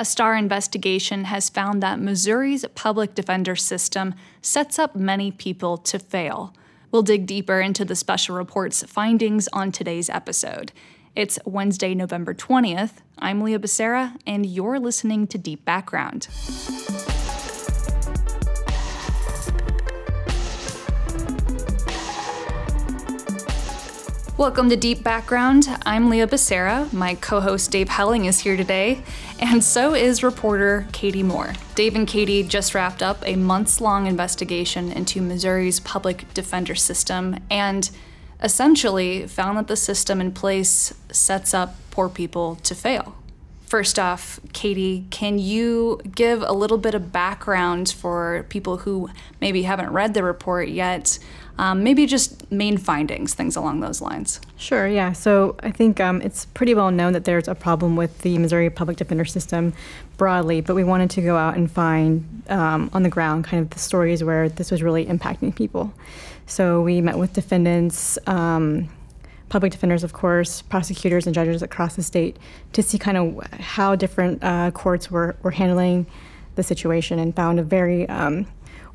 A Star investigation has found that Missouri's public defender system sets up many people to fail. We'll dig deeper into the special report's findings on today's episode. It's Wednesday, November 20th. I'm Leah Becerra, and you're listening to Deep Background. Welcome to Deep Background. I'm Leah Becerra. My co-host Dave Helling is here today, and so is reporter Katie Moore. Dave and Katie just wrapped up a months-long investigation into Missouri's public defender system and essentially found that the system in place sets up poor people to fail. First off, Katie, can you give a little bit of background for people who maybe haven't read the report yet? Maybe just main findings, things along those lines. Sure, yeah. So I think it's pretty well known that there's a problem with the Missouri public defender system broadly, but we wanted to go out and find on the ground kind of the stories where this was really impacting people. So we met with defendants, public defenders, of course, prosecutors and judges across the state to see kind of how different courts were handling the situation, and found a very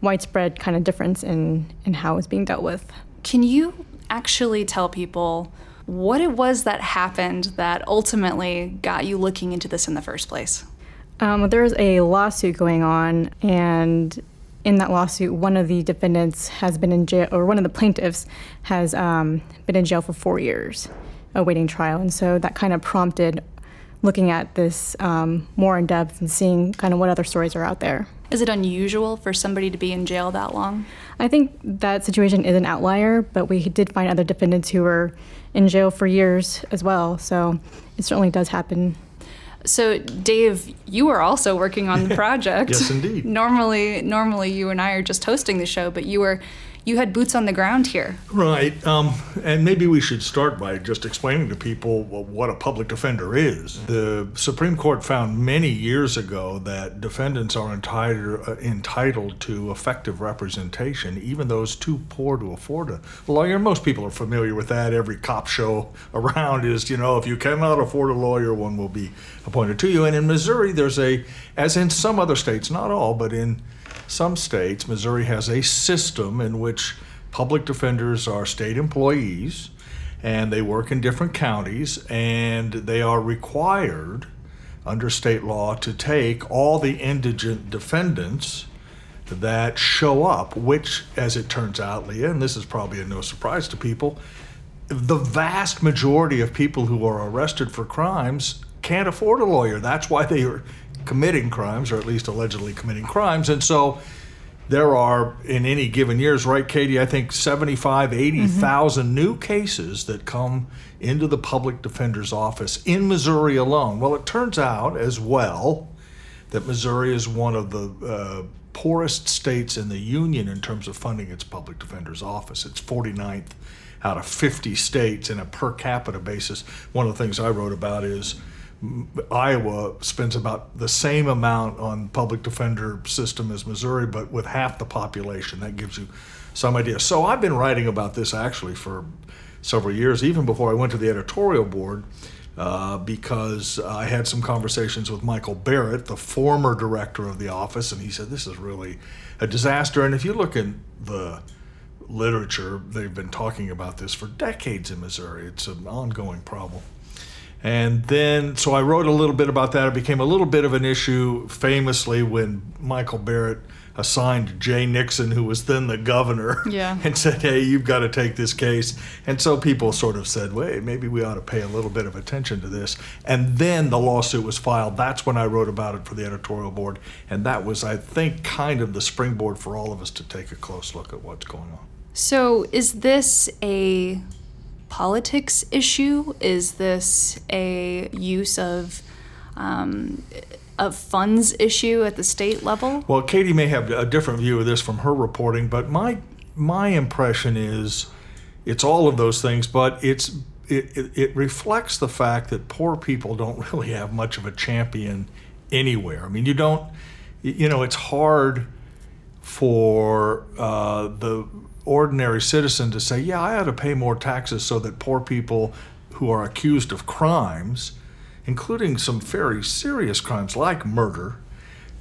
widespread kind of difference in how it was being dealt with. Can you actually tell people what it was that happened that ultimately got you looking into this in the first place? There was a lawsuit going on, and in that lawsuit, one of the defendants has been in jail, or one of the plaintiffs has been in jail for 4 years awaiting trial. And so that kind of prompted looking at this more in depth and seeing kind of what other stories are out there. Is it unusual for somebody to be in jail that long? I think that situation is an outlier, but we did find other defendants who were in jail for years as well, so it certainly does happen. So, Dave, you are also working on the project. Yes, indeed. Normally, you and I are just hosting the show, but you had boots on the ground here. Right, and maybe we should start by just explaining to people what a public defender is. The Supreme Court found many years ago that defendants are entitled to effective representation, even those too poor to afford a lawyer. Most people are familiar with that. Every cop show around is, if you cannot afford a lawyer, one will be appointed to you. And in Missouri, there's as in some other states, not all, but in some states, Missouri has a system in which public defenders are state employees, and they work in different counties, and they are required under state law to take all the indigent defendants that show up, which, as it turns out, Leah, and this is probably no surprise to people, the vast majority of people who are arrested for crimes can't afford a lawyer. That's why they are committing crimes, or at least allegedly committing crimes. And so there are, in any given years, right, Katie, I think 80,000 new cases that come into the public defender's office in Missouri alone. Well, it turns out as well that Missouri is one of the poorest states in the union in terms of funding its public defender's office. It's 49th out of 50 states in a per capita basis. One of the things I wrote about is Iowa spends about the same amount on public defender system as Missouri, but with half the population. That gives you some idea. So I've been writing about this actually for several years, even before I went to the editorial board, because I had some conversations with Michael Barrett, the former director of the office, and he said this is really a disaster. And if you look in the literature, they've been talking about this for decades in Missouri. It's an ongoing problem. And then, so I wrote a little bit about that. It became a little bit of an issue, famously, when Michael Barrett assigned Jay Nixon, who was then the governor, and said, hey, you've got to take this case. And so people sort of said, wait, maybe we ought to pay a little bit of attention to this. And then the lawsuit was filed. That's when I wrote about it for the editorial board. And that was, I think, kind of the springboard for all of us to take a close look at what's going on. So is this a politics issue? Is this a use of funds issue at the state level? Well, Katie may have a different view of this from her reporting, but my impression is it's all of those things, but it reflects the fact that poor people don't really have much of a champion anywhere. I mean, it's hard for the ordinary citizen to say, yeah, I ought to pay more taxes so that poor people who are accused of crimes including some very serious crimes like murder,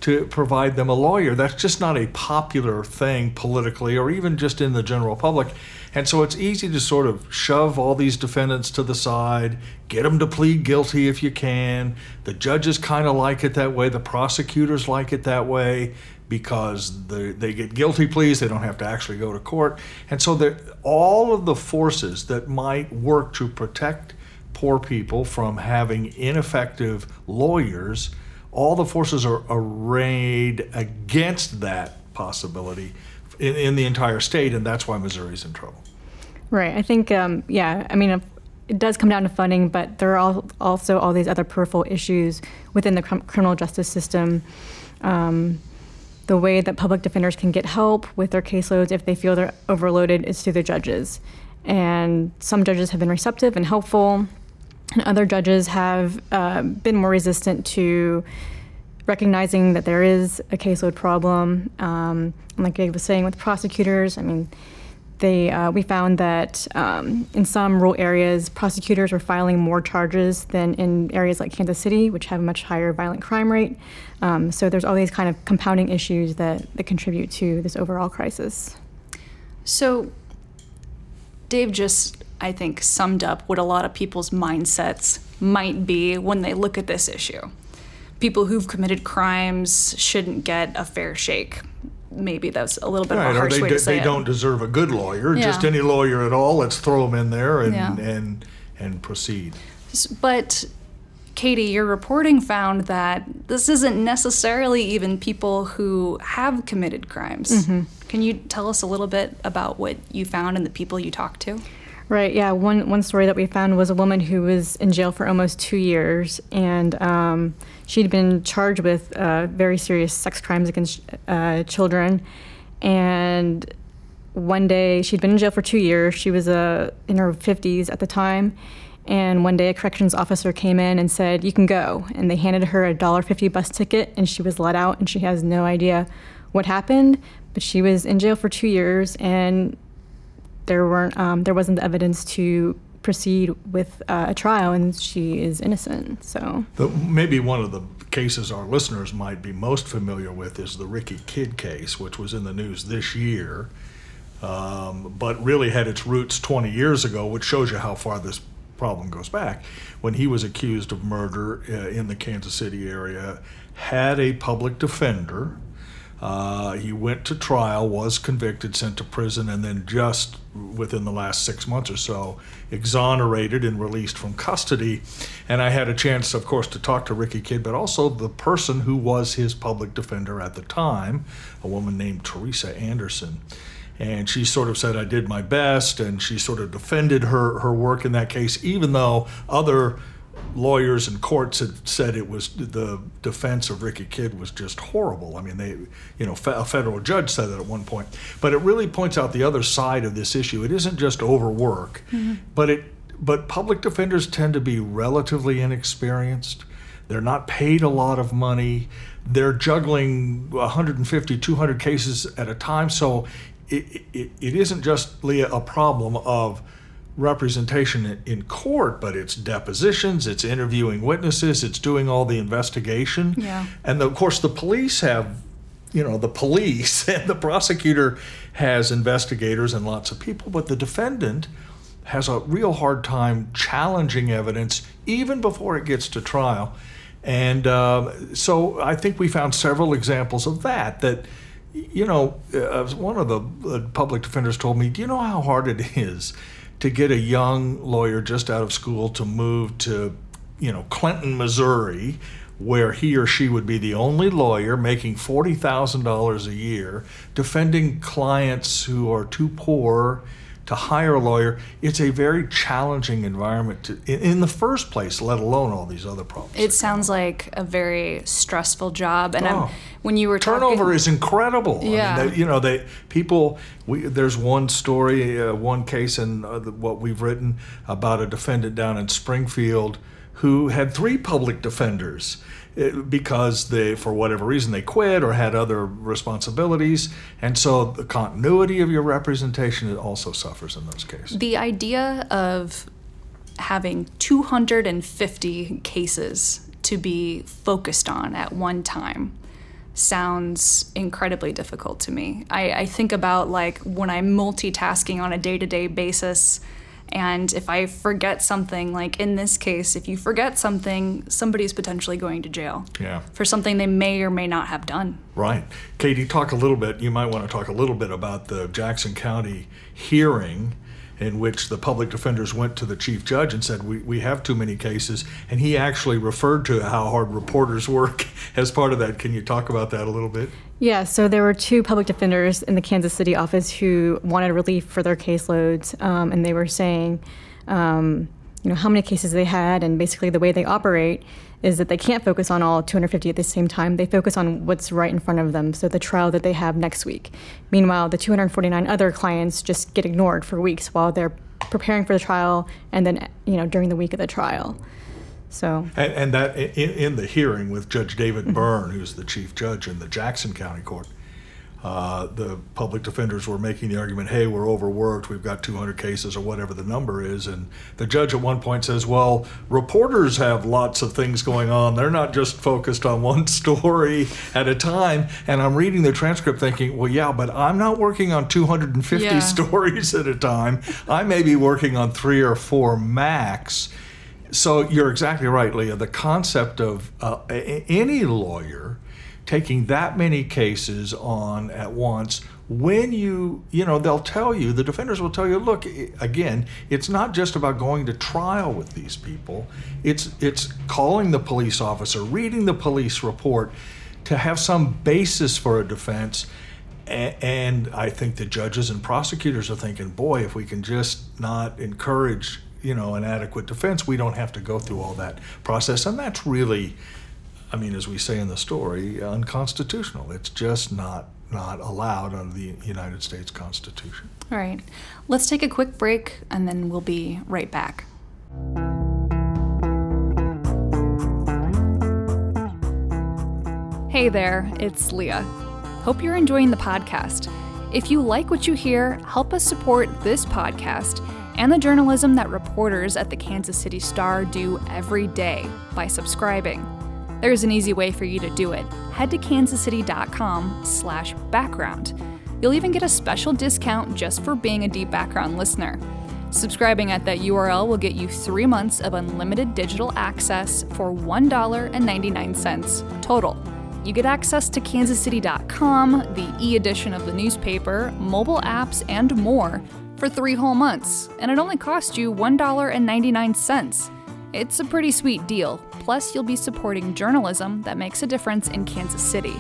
to provide them a lawyer. That's just not a popular thing politically or even just in the general public. And so it's easy to sort of shove all these defendants to the side, get them to plead guilty if you can. The judges kind of like it that way. The prosecutors like it that way because they get guilty pleas. They don't have to actually go to court. And so all of the forces that might work to protect poor people from having ineffective lawyers, all the forces are arrayed against that possibility in the entire state, and that's why Missouri's in trouble. Right. I think, it does come down to funding, but there are also all these other peripheral issues within the criminal justice system. The way that public defenders can get help with their caseloads if they feel they're overloaded is through the judges. And some judges have been receptive and helpful, and other judges have been more resistant to recognizing that there is a caseload problem. And like Dave was saying with prosecutors, we found that in some rural areas, prosecutors were filing more charges than in areas like Kansas City, which have a much higher violent crime rate. So there's all these kind of compounding issues that contribute to this overall crisis. So Dave just, I think, summed up what a lot of people's mindsets might be when they look at this issue. People who've committed crimes shouldn't get a fair shake. Maybe that's a little bit of a harsh way to say it. They don't deserve a good lawyer, just any lawyer at all. Let's throw them in there and proceed. But, Katie, your reporting found that this isn't necessarily even people who have committed crimes. Mm-hmm. Can you tell us a little bit about what you found and the people you talked to? Right, yeah. One story that we found was a woman who was in jail for almost 2 years, and she'd been charged with very serious sex crimes against children. And one day, she'd been in jail for 2 years. She was in her 50s at the time. And one day, a corrections officer came in and said, "You can go." And they handed her a $1.50 bus ticket, and she was let out, and she has no idea what happened. But she was in jail for 2 years, and there wasn't the evidence to proceed with a trial, and she is innocent. So maybe one of the cases our listeners might be most familiar with is the Ricky Kidd case, which was in the news this year, but really had its roots 20 years ago, which shows you how far this problem goes back. When he was accused of murder in the Kansas City area, had a public defender. He went to trial, was convicted, sent to prison, and then just within the last 6 months or so, exonerated and released from custody. And I had a chance, of course, to talk to Ricky Kidd, but also the person who was his public defender at the time, a woman named Teresa Anderson. And she sort of said, "I did my best," and she sort of defended her work in that case, even though other lawyers and courts had said it was the defense of Ricky Kidd was just horrible. I mean, a federal judge said that at one point. But it really points out the other side of this issue. It isn't just overwork, mm-hmm. but public defenders tend to be relatively inexperienced. They're not paid a lot of money. They're juggling 150, 200 cases at a time. So it isn't just, Leah, a problem of representation in court, but it's depositions, it's interviewing witnesses, it's doing all the investigation. Yeah. And of course the police have, the police, and the prosecutor has investigators and lots of people, but the defendant has a real hard time challenging evidence even before it gets to trial. And so I think we found several examples of that one of the public defenders told me, "Do you know how hard it is to get a young lawyer just out of school to move to, Clinton, Missouri, where he or she would be the only lawyer making $40,000 a year, defending clients who are too poor to hire a lawyer?" It's a very challenging environment in the first place, let alone all these other problems. It sounds like a very stressful job, and when you were turnover is incredible. Yeah, there's one story, one case in what we've written about a defendant down in Springfield who had 3 public defenders because they, for whatever reason, they quit or had other responsibilities. And so the continuity of your representation also suffers in those cases. The idea of having 250 cases to be focused on at one time sounds incredibly difficult to me. I think about like when I'm multitasking on a day-to-day basis, and if I forget something, like in this case, if you forget something, somebody's potentially going to jail for something they may or may not have done. Right. Katie, talk a little bit, you might want to talk a little bit about the Jackson County hearing in which the public defenders went to the chief judge and said, we have too many cases. And he actually referred to how hard reporters work as part of that. Can you talk about that a little bit? Yeah, so there were two public defenders in the Kansas City office who wanted relief for their caseloads, and they were saying, how many cases they had, and basically the way they operate is that they can't focus on all 250 at the same time. They focus on what's right in front of them, so the trial that they have next week. Meanwhile, the 249 other clients just get ignored for weeks while they're preparing for the trial, and then, during the week of the trial. So. And that in the hearing with Judge David Byrne, who's the chief judge in the Jackson County Court, the public defenders were making the argument, hey, we're overworked, we've got 200 cases or whatever the number is. And the judge at one point says, well, reporters have lots of things going on. They're not just focused on one story at a time. And I'm reading the transcript thinking, well, yeah, but I'm not working on 250 stories at a time. I may be working on 3 or 4 max. So you're exactly right, Leah. The concept of any lawyer taking that many cases on at once, when they'll tell you, the defenders will tell you, look, again, it's not just about going to trial with these people. It's calling the police officer, reading the police report to have some basis for a defense. And I think the judges and prosecutors are thinking, boy, if we can just not encourage, an adequate defense, we don't have to go through all that process. And that's really, as we say in the story, unconstitutional. It's just not allowed under the United States Constitution. All right. Let's take a quick break, and then we'll be right back. Hey there, it's Leah. Hope you're enjoying the podcast. If you like what you hear, help us support this podcast and the journalism that reporters at the Kansas City Star do every day by subscribing. There's an easy way for you to do it. Head to kansascity.com/background. You'll even get a special discount just for being a Deep Background listener. Subscribing at that URL will get you 3 months of unlimited digital access for $1.99 total. You get access to kansascity.com, the e-edition of the newspaper, mobile apps, and more for 3 whole months, and it only costs you $1.99. It's a pretty sweet deal. Plus, you'll be supporting journalism that makes a difference in Kansas City.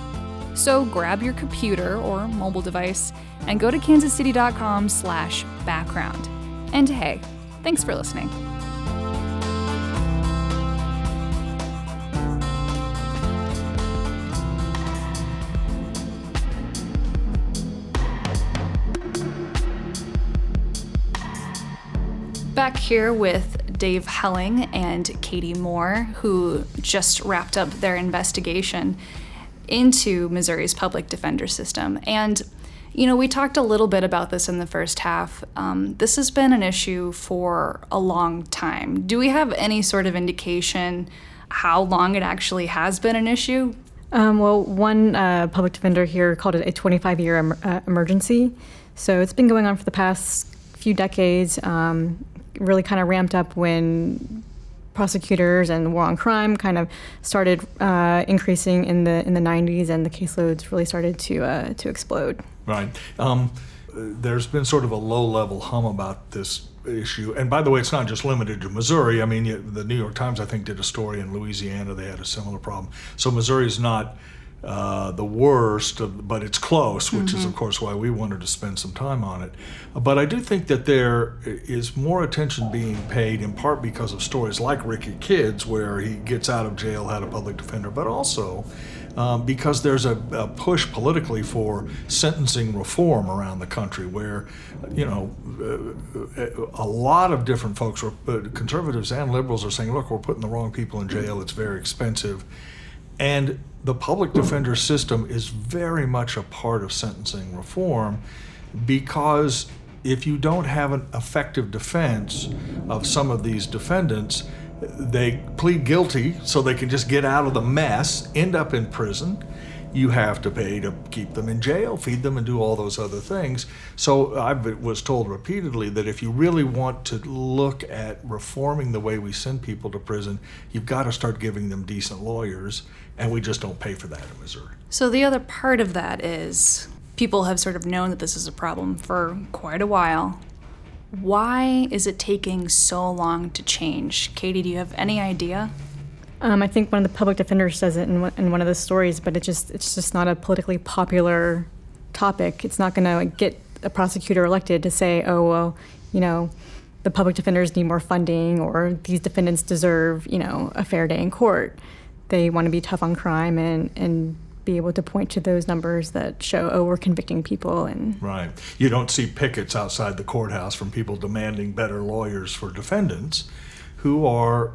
So grab your computer or mobile device and go to kansascity.com/background. And hey, thanks for listening. Back here with Dave Helling and Katie Moore, who just wrapped up their investigation into Missouri's public defender system. And, we talked a little bit about this in the first half. This has been an issue for a long time. Do we have any sort of indication how long it actually has been an issue? One public defender here called it a 25-year emergency. So it's been going on for the past few decades. Really kind of ramped up when prosecutors and war on crime kind of started increasing in the 90s, and the caseloads really started to explode. Right. There's been sort of a low-level hum about this issue. And by the way, it's not just limited to Missouri. The New York Times, I think, did a story in Louisiana. They had a similar problem. So Missouri is not the worst, but it's close, which is, of course, why we wanted to spend some time on it. But I do think that there is more attention being paid, in part because of stories like Ricky Kidd's, where he gets out of jail, had a public defender, but also because there's a push politically for sentencing reform around the country, where, a lot of different folks, conservatives and liberals, are saying, look, we're putting the wrong people in jail, it's very expensive. And the public defender system is very much a part of sentencing reform because if you don't have an effective defense of some of these defendants, they plead guilty so they can just get out of the mess, end up in prison. You have to pay to keep them in jail, feed them, and do all those other things. So I was told repeatedly that if you really want to look at reforming the way we send people to prison, you've got to start giving them decent lawyers, and we just don't pay for that in Missouri. So the other part of that is people have sort of known that this is a problem for quite a while. Why is it taking so long to change? Katie, do you have any idea? I think one of the public defenders says it in one of the stories, but it's just not a politically popular topic. It's not going to get a prosecutor elected to say, oh, well, you know, the public defenders need more funding, or these defendants deserve, you know, a fair day in court. They want to be tough on crime and be able to point to those numbers that show, oh, we're convicting people. And right. You don't see pickets outside the courthouse from people demanding better lawyers for defendants who are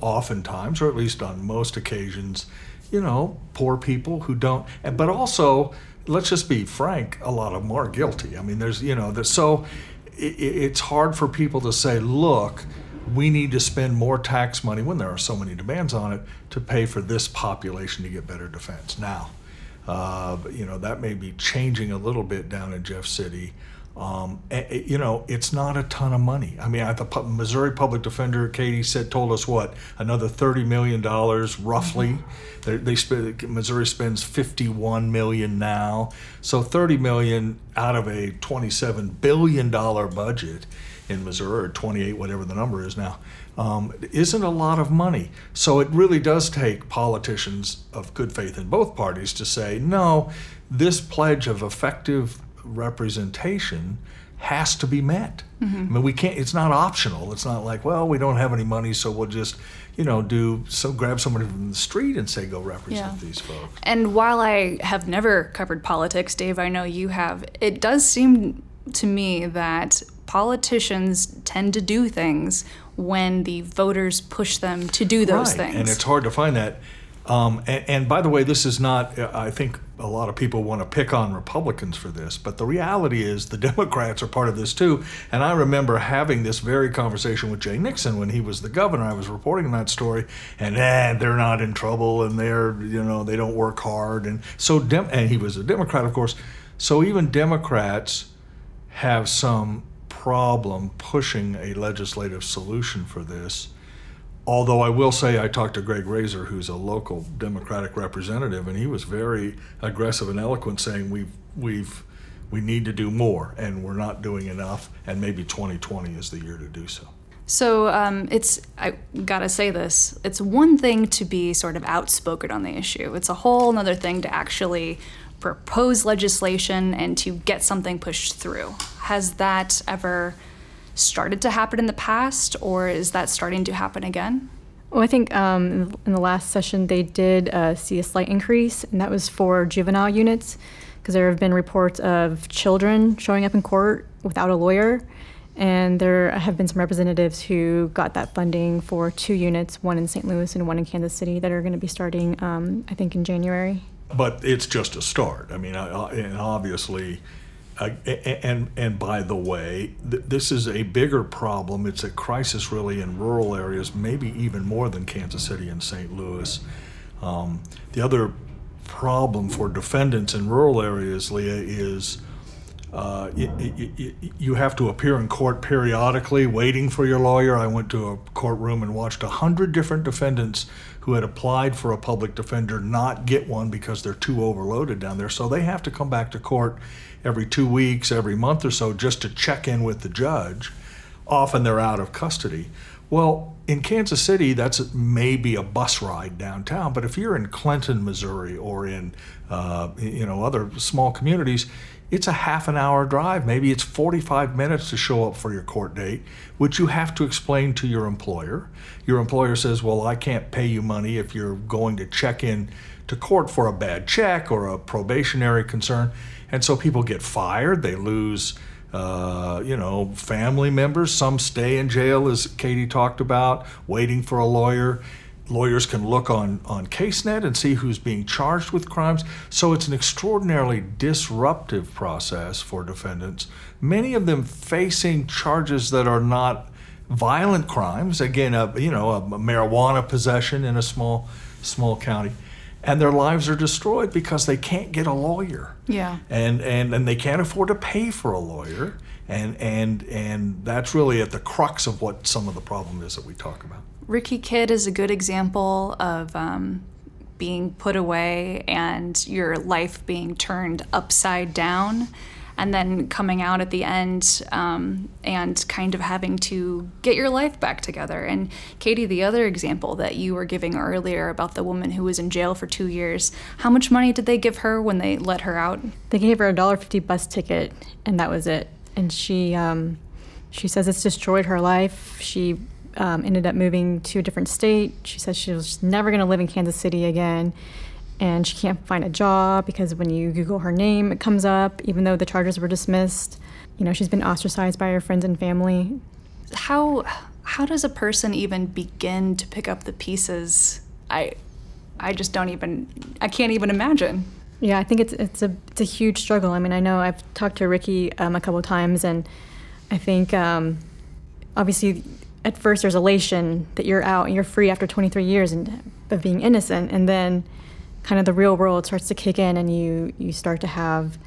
oftentimes, or at least on most occasions, you know, poor people who don't, but also, let's just be frank, a lot of them are guilty. I mean, it's hard for people to say, look, we need to spend more tax money when there are so many demands on it to pay for this population to get better defense. Now, that may be changing a little bit down in Jeff City. It's not a ton of money. I mean, the Missouri public defender, Katie said, told us what, another $30 million roughly. Mm-hmm. Missouri spends $51 million now. So $30 million out of a $27 billion budget in Missouri, or 28, whatever the number is now, isn't a lot of money. So it really does take politicians of good faith in both parties to say, no, this pledge of effective representation has to be met. Mm-hmm. I mean, we can't, it's not optional. It's not like, well, we don't have any money, so we'll just, you know, grab somebody from the street and say, go represent these folks. And while I have never covered politics, Dave, I know you have, it does seem to me that politicians tend to do things when the voters push them to do those things. And it's hard to find that. And by the way, this is not, I think a lot of people want to pick on Republicans for this, but the reality is the Democrats are part of this too. And I remember having this very conversation with Jay Nixon when he was the governor. I was reporting on that story, and they're not in trouble, and they're, you know, they don't work hard. And so, and he was a Democrat, of course. So even Democrats have some problem pushing a legislative solution for this. Although I will say I talked to Greg Razor, who's a local Democratic representative, and he was very aggressive and eloquent, saying we need to do more, and we're not doing enough, and maybe 2020 is the year to do so. So I gotta say this, it's one thing to be sort of outspoken on the issue. It's a whole other thing to actually propose legislation and to get something pushed through. Has that ever started to happen in the past, or is that starting to happen again? Well, I think in the last session they did see a slight increase, and that was for juvenile units, because there have been reports of children showing up in court without a lawyer, and there have been some representatives who got that funding for 2 units, one in St. Louis and one in Kansas City, that are going to be starting, I think, in January. But it's just a start. I mean, and obviously... And by the way, this is a bigger problem. It's a crisis really in rural areas, maybe even more than Kansas City and St. Louis. The other problem for defendants in rural areas, Leah, is you have to appear in court periodically, waiting for your lawyer. I went to a courtroom and watched 100 different defendants who had applied for a public defender not get one because they're too overloaded down there. So they have to come back to court every 2 weeks, every month or so, just to check in with the judge. Often they're out of custody. Well, in Kansas City, that's maybe a bus ride downtown, but if you're in Clinton, Missouri, or in other small communities, it's a half an hour drive. Maybe it's 45 minutes to show up for your court date, which you have to explain to your employer. Your employer says, well, I can't pay you money if you're going to check in to court for a bad check or a probationary concern. And so people get fired, they lose family members. Some stay in jail, as Katie talked about, waiting for a lawyer. Lawyers can look on CaseNet and see who's being charged with crimes. So it's an extraordinarily disruptive process for defendants, many of them facing charges that are not violent crimes. Again, a marijuana possession in a small county. And their lives are destroyed because they can't get a lawyer. Yeah. And they can't afford to pay for a lawyer. And that's really at the crux of what some of the problem is that we talk about. Ricky Kidd is a good example of being put away and your life being turned upside down, and then coming out at the end and kind of having to get your life back together. And Katie, the other example that you were giving earlier about the woman who was in jail for 2 years, how much money did they give her when they let her out? They gave her a $1.50 bus ticket, and that was it. And she says it's destroyed her life. She ended up moving to a different state. She says she was never going to live in Kansas City again. And she can't find a job because when you Google her name, it comes up, even though the charges were dismissed. You know, she's been ostracized by her friends and family. How does a person even begin to pick up the pieces? I just don't even, I can't even imagine. Yeah, I think it's a huge struggle. I mean, I know I've talked to Ricky a couple of times, and I think obviously at first there's elation that you're out and you're free after 23 years of being innocent, and then kind of the real world starts to kick in, and you start to have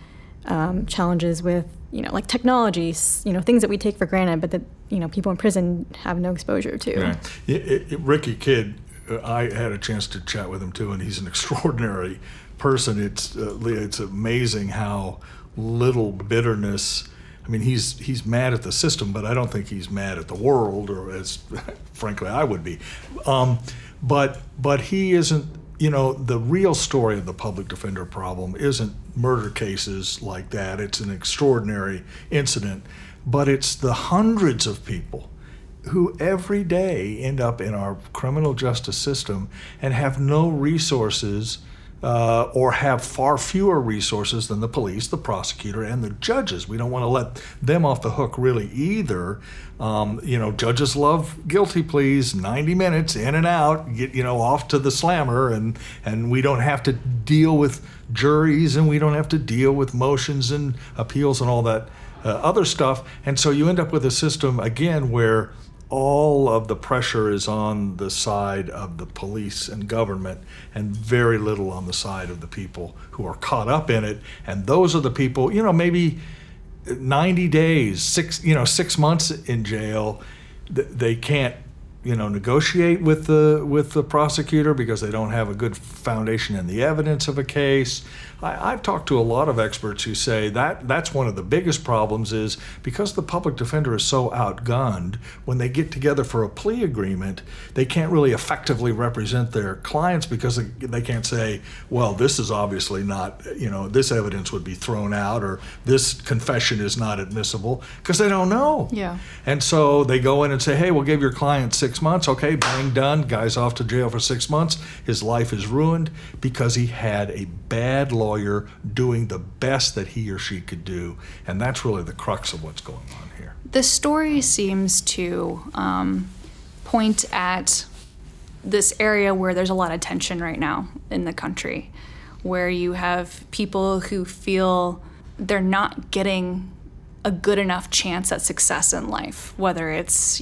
challenges with, you know, like technologies, you know, things that we take for granted, but that, you know, people in prison have no exposure to. Yeah. Ricky Kidd, I had a chance to chat with him too, and he's an extraordinary person. It's amazing how little bitterness. I mean, he's mad at the system, but I don't think he's mad at the world, or as frankly I would be. But he isn't. You know, the real story of the public defender problem isn't murder cases like that. It's an extraordinary incident, but it's the hundreds of people who every day end up in our criminal justice system and have no resources or have far fewer resources than the police, the prosecutor, and the judges. We don't want to let them off the hook really either. Judges love guilty pleas, 90 minutes, in and out, off to the slammer, and we don't have to deal with juries, and we don't have to deal with motions and appeals and all that other stuff. And so you end up with a system, again, where all of the pressure is on the side of the police and government, and very little on the side of the people who are caught up in it. And those are the people, maybe 90 days, 6 months in jail. They can't, negotiate with the prosecutor because they don't have a good foundation in the evidence of a case. I've talked to a lot of experts who say that's one of the biggest problems, is because the public defender is so outgunned, when they get together for a plea agreement, they can't really effectively represent their clients because they can't say, well, this is obviously not, this evidence would be thrown out, or this confession is not admissible, because they don't know. Yeah. And so they go in and say, hey, we'll give your client 6 months. Okay, bang, done. Guy's off to jail for 6 months. His life is ruined because he had a bad lawyer doing the best that he or she could do, and that's really the crux of what's going on here. The story seems to point at this area where there's a lot of tension right now in the country, where you have people who feel they're not getting a good enough chance at success in life, whether it's,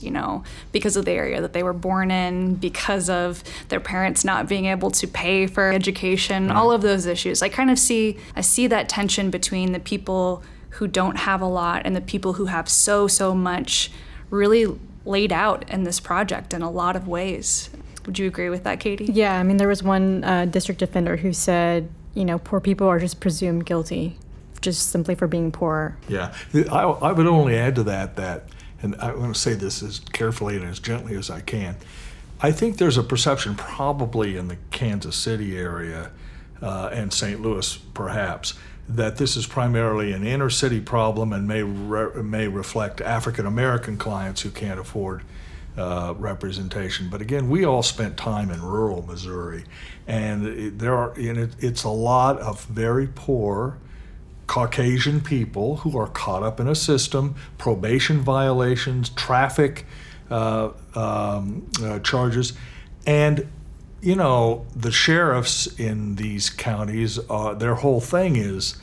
because of the area that they were born in, because of their parents not being able to pay for education, all of those issues. I see that tension between the people who don't have a lot and the people who have so much really laid out in this project in a lot of ways. Would you agree with that, Katie? Yeah, I mean, there was one district defender who said, poor people are just presumed guilty, just simply for being poor. Yeah, I would only add to that, and I want to say this as carefully and as gently as I can. I think there's a perception probably in the Kansas City area and St. Louis perhaps, that this is primarily an inner city problem and may reflect African American clients who can't afford representation. But again, we all spent time in rural Missouri, and it's a lot of very poor Caucasian people who are caught up in a system, probation violations, traffic charges, and you know, the sheriffs in these counties, their whole thing is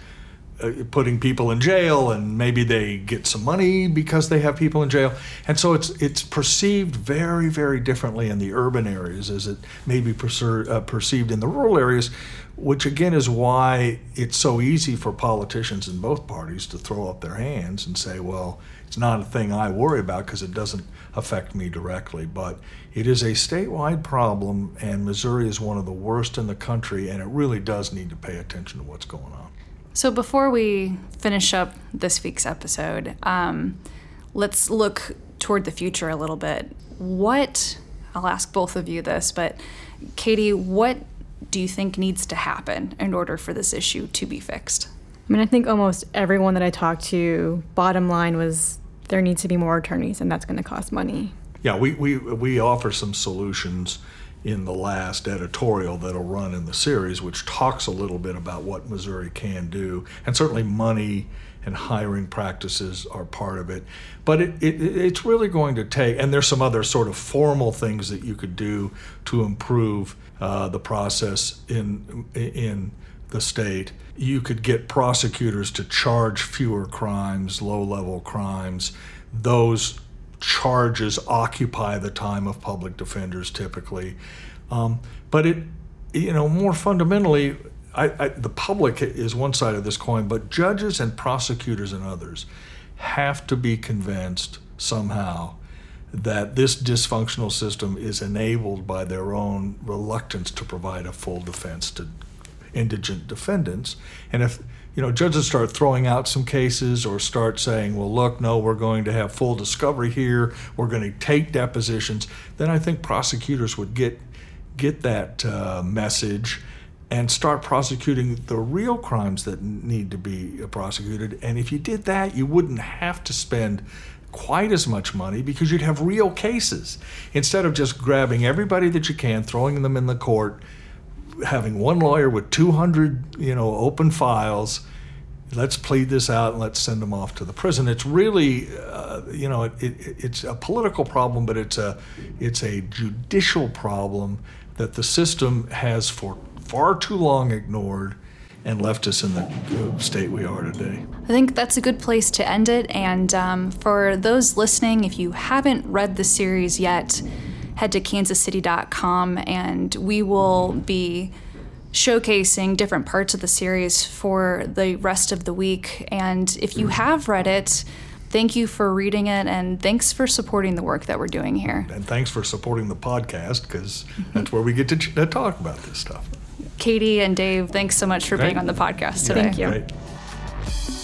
putting people in jail, and maybe they get some money because they have people in jail. And so it's perceived very, very differently in the urban areas as it may be perceived in the rural areas, which again is why it's so easy for politicians in both parties to throw up their hands and say, well, it's not a thing I worry about because it doesn't affect me directly, but it is a statewide problem, and Missouri is one of the worst in the country, and it really does need to pay attention to what's going on. So before we finish up this week's episode, let's look toward the future a little bit. What, I'll ask both of you this, but Katie, what do you think needs to happen in order for this issue to be fixed? I mean, I think almost everyone that I talked to, bottom line was there needs to be more attorneys, and that's going to cost money. Yeah, we offer some solutions in the last editorial that'll run in the series, which talks a little bit about what Missouri can do, and certainly money and hiring practices are part of it. But it's really going to take, and there's some other sort of formal things that you could do to improve the process in the state. You could get prosecutors to charge fewer crimes, low-level crimes. Those charges occupy the time of public defenders typically. But it, you know, more fundamentally, the public is one side of this coin, but judges and prosecutors and others have to be convinced somehow that this dysfunctional system is enabled by their own reluctance to provide a full defense to indigent defendants. And if, you know, judges start throwing out some cases or start saying, well, look, no, we're going to have full discovery here, we're going to take depositions, then I think prosecutors would get that message and start prosecuting the real crimes that need to be prosecuted. And if you did that, you wouldn't have to spend quite as much money because you'd have real cases instead of just grabbing everybody that you can, throwing them in the court, having one lawyer with 200, open files. Let's plead this out and let's send them off to the prison. It's really, it's a political problem, but it's a judicial problem that the system has for far too long ignored and left us in the state we are today. I think that's a good place to end it. And for those listening, if you haven't read the series yet, head to kansascity.com, and we will be showcasing different parts of the series for the rest of the week. And if you have read it, thank you for reading it, and thanks for supporting the work that we're doing here. And thanks for supporting the podcast, because that's where we get to talk about this stuff. Katie and Dave, thanks so much for being on the podcast today. Thank you. Great.